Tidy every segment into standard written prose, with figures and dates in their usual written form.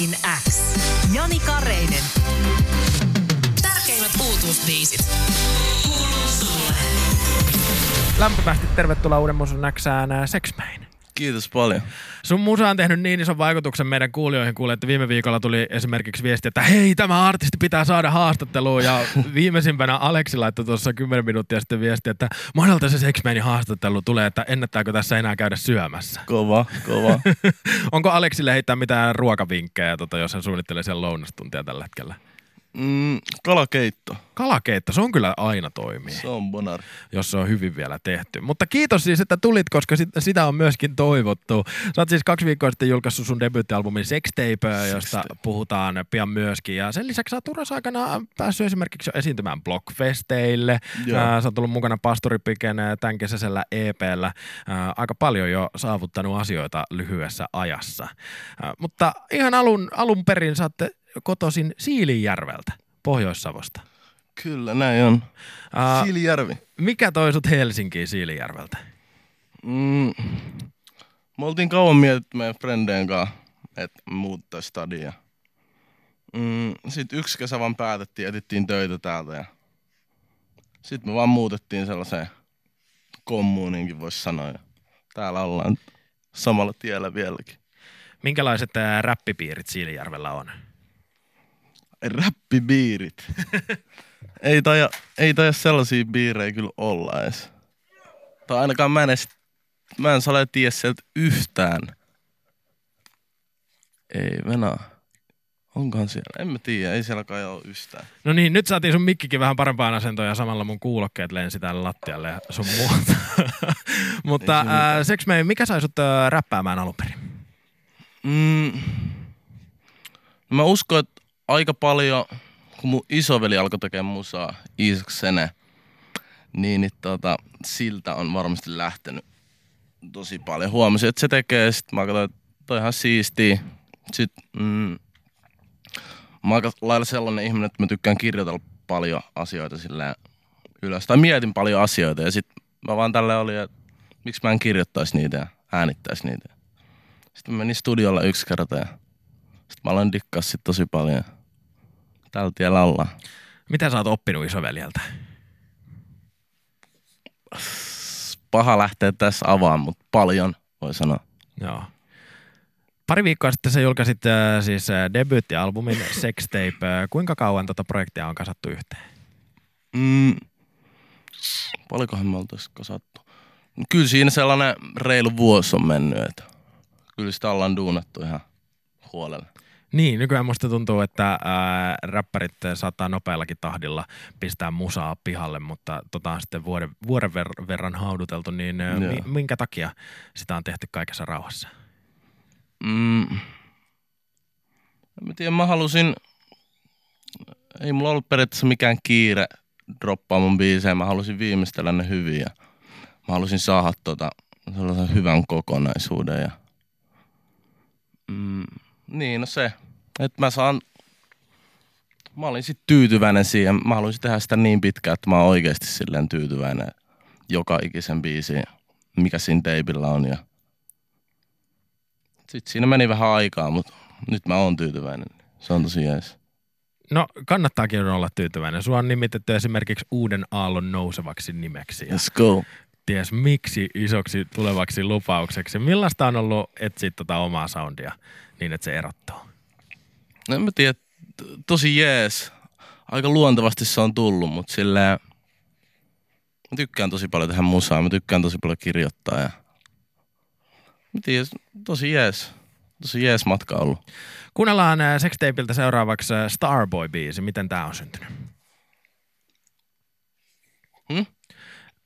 musiikin X. Jani Kareinen. Tärkeimmät uutuusbiisit. Kuuluu sulle. Lämpöpästi tervetuloa Uuden musiikin X:ään Sexmane. Kiitos paljon. Sun musa on tehnyt niin ison vaikutuksen meidän kuulijoihin. Kuulee, että viime viikolla tuli esimerkiksi viesti, että hei, tämä artisti pitää saada haastatteluun. Ja viimeisimpänä Aleksi laittoi tuossa 10 minuuttia sitten viesti, että monelta se Sexmanin haastattelu tulee, että ennättääkö tässä enää käydä syömässä. Kova. Onko Aleksille heittää mitään ruokavinkkejä, jos hän suunnittelee siellä lounastuntia tällä hetkellä? Kalakeitto. Kalakeitto, se on kyllä aina toimii. Se on bonari. Jos se on hyvin vielä tehty. Mutta kiitos siis, että tulit, koska sitä on myöskin toivottu. Sä oot siis 2 viikkoa sitten julkaissut sun debyyttialbumin Sextape, josta puhutaan pian myöskin. Ja sen lisäksi sä oot urassa aikana päässyt esimerkiksi esiintymään Blockfesteille. Sä oot tullut mukana Pastori Piken tämän kesäisellä EP:llä. Aika paljon jo saavuttanut asioita lyhyessä ajassa. Mutta ihan alun perin saatte kotoisin Siilinjärveltä, Pohjois-Savosta. Kyllä, näin on. Siilinjärvi. Mikä toi sut Helsinkiin Siilinjärveltä? Me oltiin kauan mietitty meidän frendeen kanssa, että muuttaa stadia. Sitten yksi kesä vaan päätettiin, etittiin töitä täältä ja sitten me vaan muutettiin sellaiseen kommuuniinkin, voisi sanoa. Ja täällä ollaan samalla tiellä vieläkin. Minkälaiset räppipiirit Siilinjärvellä on? Räppibiirit. ei taida sellaisia biirejä kyllä olla edes. Tai ainakaan mä en saa tiedä sieltä yhtään. Ei venä. Onkohan siellä? En mä tiedä, ei siellä kai ole yhtään. No niin, nyt saatiin sun mikkikin vähän parempaan asentoon ja samalla mun kuulokkeet lensi täällä lattialle ja sun muuta. Mutta Sexmane, mikä sai sut räppäämään alun perin? Mä uskon, että aika paljon, kun mun isoveli alkoi tekemään musaa, Iisaks Sene, niin siltä on varmasti lähtenyt tosi paljon. Huomasin, että se tekee, sit mä katsoin, että toi ihan siistii. Sit mä aika lailla sellainen ihminen, että mä tykkään kirjoitella paljon asioita silleen ylös. Tai mietin paljon asioita ja sit mä vaan tälleen olin, että miksi mä en kirjoittaisi niitä ja äänittäisi niitä. Sitten mä menin studiolla yksi kerta ja sitten mä aloin dikkaa sit tosi paljon. Tällä tiellä ollaan. Mitä sä oot oppinut isoveljeltä? Paha lähteä tässä avaan, mutta paljon voi sanoa. Joo. 2 viikkoa sitten sä julkaisit siis debyyttialbumin Sextape. Kuinka kauan tätä projektia on kasattu yhteen? Paljonkohan me oltais kasattu? Kyllä siinä sellainen reilu vuosi on mennyt. Että kyllä sitä ollaan duunattu ihan huolella. Niin, nykyään musta tuntuu, että räppärit saattaa nopeallakin tahdilla pistää musaa pihalle, mutta on sitten vuoden verran hauduteltu, niin minkä takia sitä on tehty kaikessa rauhassa? En tiedä, mä halusin, ei mulla ollut periaatteessa mikään kiire droppaa mun biisejä, mä halusin viimeistellä ne hyvin ja mä halusin saada sellaisen hyvän kokonaisuuden ja niin, no se, että mä olin sit tyytyväinen siihen. Mä haluaisin tehdä sitä niin pitkään, että mä oon oikeesti silleen tyytyväinen joka ikisen biisiin, mikä siinä teipillä on. Ja sit siinä meni vähän aikaa, mutta nyt mä oon tyytyväinen. Se on tosi jees. No, kannattaakin olla tyytyväinen. Sua on nimitetty esimerkiksi Uuden aallon nousevaksi nimeksi. Let's go. Ties miksi isoksi tulevaksi lupaukseksi. Millaista on ollut etsiä omaa soundia niin, että se erottuu? No en mä tiedä. Tosi jees. Aika luontevasti se on tullut, mutta silleen mä tykkään tosi paljon tehdä musaa. Mä tykkään tosi paljon kirjoittaa ja mä tiedän, tosi jees. Tosi jees matka ollut. Kuunnellaan Sextapeiltä seuraavaksi Starboy-biisi. Miten tää on syntynyt?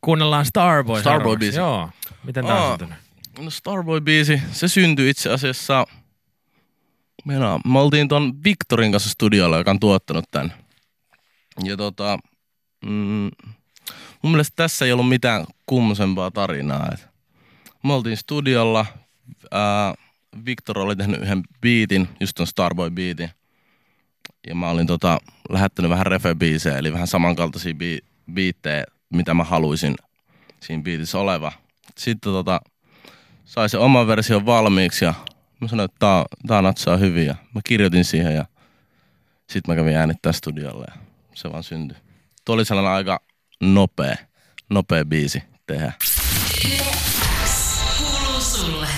Kuunnellaan Starboy-biisi. Joo. Miten tää on syntynyt? No Starboy-biisi, se syntyi itse asiassa. Me oltiin ton Victorin kanssa studiolla, joka on tuottanut tän. Ja mun mielestä tässä ei ollut mitään kummosempaa tarinaa. Et me oltiin studiolla, Victor oli tehnyt yhden biitin, just ton Starboy-biitin. Ja mä olin lähettänyt vähän refe-biisejä, eli vähän samankaltaisia biittejä, mitä mä haluisin siinä biitissä oleva. Sitten sai se oman version valmiiksi ja Mä sanoin, että tää natsaa hyvin ja mä kirjoitin siihen ja sit mä kävin äänittää studiolle ja se vaan syntyi. Tuo oli sellainen aika nopea biisi tehdä.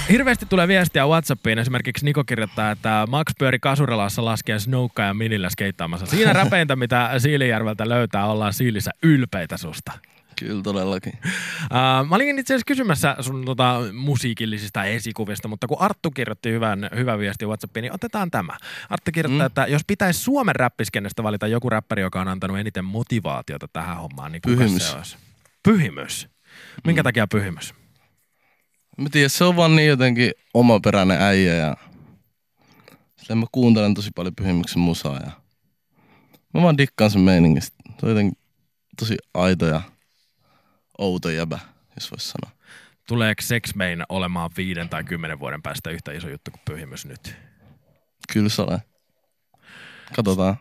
Hirveästi tulee viestiä Whatsappiin. Esimerkiksi Niko kirjoittaa, että Max pyöri kasuralassa laskien Snowka ja Minillä skeittaamassa. Siinä räpeintä, mitä Siilinjärveltä löytää, ollaan Siilissä ylpeitä susta. Kyllä todellakin. Mä olin itse asiassa kysymässä sun musiikillisista esikuvista, mutta kun Arttu kirjoitti hyvän viestin Whatsappiin, niin otetaan tämä. Arttu kirjoittaa, että jos pitäisi Suomen räppiskennestä valita joku räppäri, joka on antanut eniten motivaatiota tähän hommaan, niin kuka se olisi? Pyhimys. Minkä takia Pyhimys? Mä tiedän, se on vaan niin jotenkin omaperäinen äijä ja sitten mä kuuntelen tosi paljon Pyhimyksen musaa ja mä vaan dikkaan sen meiningistä. Se on jotenkin tosi aito ja outo jäbä, jos vois sanoa. Tuleeko Sexmane olemaan 5 tai 10 vuoden päästä yhtä iso juttu kuin Pyhimys nyt? Kyllä se on. Katsotaan.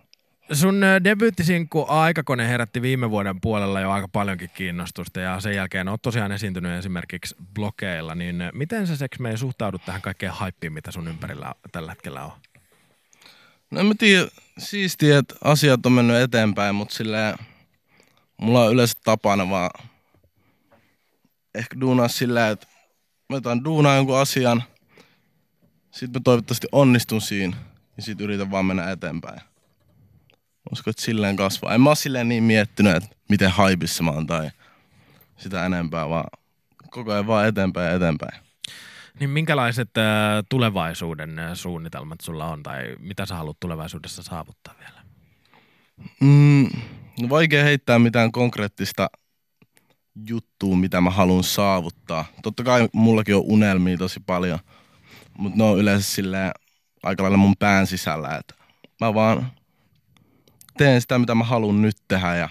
Sun debyyttisinkku Aikakone herätti viime vuoden puolella jo aika paljonkin kiinnostusta ja sen jälkeen oot tosiaan esiintynyt esimerkiksi blogeilla, niin miten sä Sexmane suhtaudut tähän kaikkeen hyppiin, mitä sun ympärillä tällä hetkellä on? No en mä tiedä, siistiä, että asiat on mennyt eteenpäin, mutta silleen mulla on yleensä tapana vaan ehkä duunaa silleen, että mä jotain duunaa jonkun asian, sit mä toivottavasti onnistun siinä ja sit yritän vaan mennä eteenpäin. Olisiko, että silleen kasvaa. En mä oo silleen niin miettinyt, että miten haipissa mä oon tai sitä enempää, vaan koko ajan vaan eteenpäin. Niin minkälaiset tulevaisuuden suunnitelmat sulla on tai mitä sä haluat tulevaisuudessa saavuttaa vielä? No vaikea heittää mitään konkreettista juttua, mitä mä haluan saavuttaa. Totta kai mullakin on unelmia tosi paljon, mutta ne on yleensä silleen aika lailla mun pään sisällä, että mä vaan teen sitä, mitä mä haluan nyt tehdä ja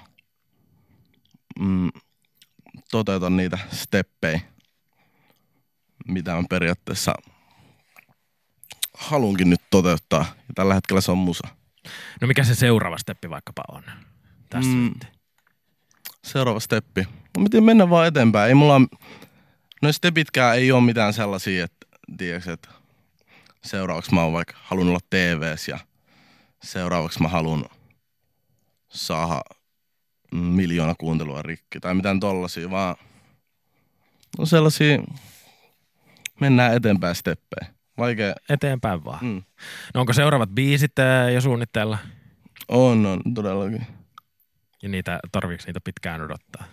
toteutan niitä steppejä, mitä mä periaatteessa haluankin nyt toteuttaa. Ja tällä hetkellä se on musa. No mikä se seuraava steppi vaikkapa on tässä nyt? Seuraava steppi? No miten mennään vaan eteenpäin. Ei mulla noin stepitkään ei oo mitään sellaisia, että tiedätkö, että seuraavaksi mä oon vaikka halunnut olla TVs ja seuraavaksi mä haluan saada 1 miljoona kuuntelua rikki tai mitään tollasia, vaan no sellaisia mennään eteenpäin steppejä. Vaikea. Eteenpäin vaan. No onko seuraavat biisit jo suunnitteilla? On, todellakin. Ja tarviiko niitä pitkään odottaa?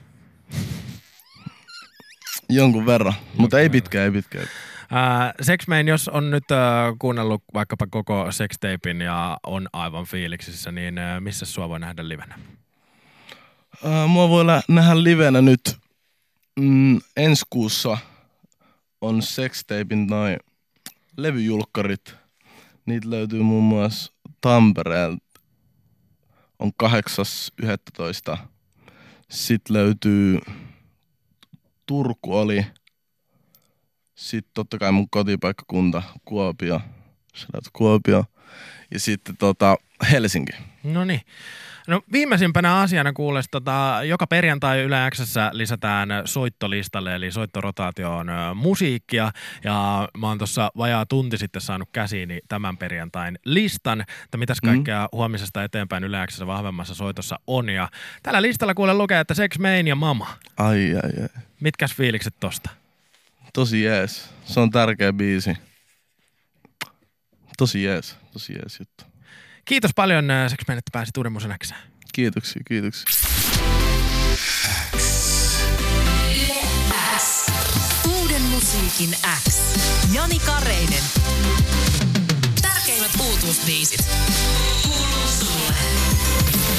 Jonkun verran, mutta ei pitkään. Sexmane, jos on nyt kuunnellut vaikkapa koko Sextapein ja on aivan fiiliksissä, niin missä sua voi nähdä livenä? Mua voi nähdä livenä nyt. Ensi kuussa on Sextapein noin levyjulkkarit. Niitä löytyy muun muassa Tampereelta. On 8.11. Sitten löytyy Turku oli. Sitten totta kai mun kotipaikkakunta, Kuopio. Ja sitten Helsinki. Noniin. No viimeisimpänä asiana kuules, joka perjantai Yleäksessä lisätään soittolistalle, eli soittorotaatioon musiikkia. Ja mä oon tuossa vajaa tunti sitten saanut käsiini tämän perjantain listan, että mitäs kaikkea huomisesta eteenpäin Yleäksessä vahvemmassa soitossa on. Ja tällä listalla kuule lukee, että Sexmane ja Mama. Ai. Mitkäs fiilikset tosta? Tosi jees. Se on tärkeä biisi. Tosi jees juttu. Kiitos paljon Sexmane, että pääsit Uuden musiikin X:ään. Kiitoksia. Uuden musiikin X. Jani Kareinen. Tärkeimmät uutuusbiisit. Kuuluu sulle.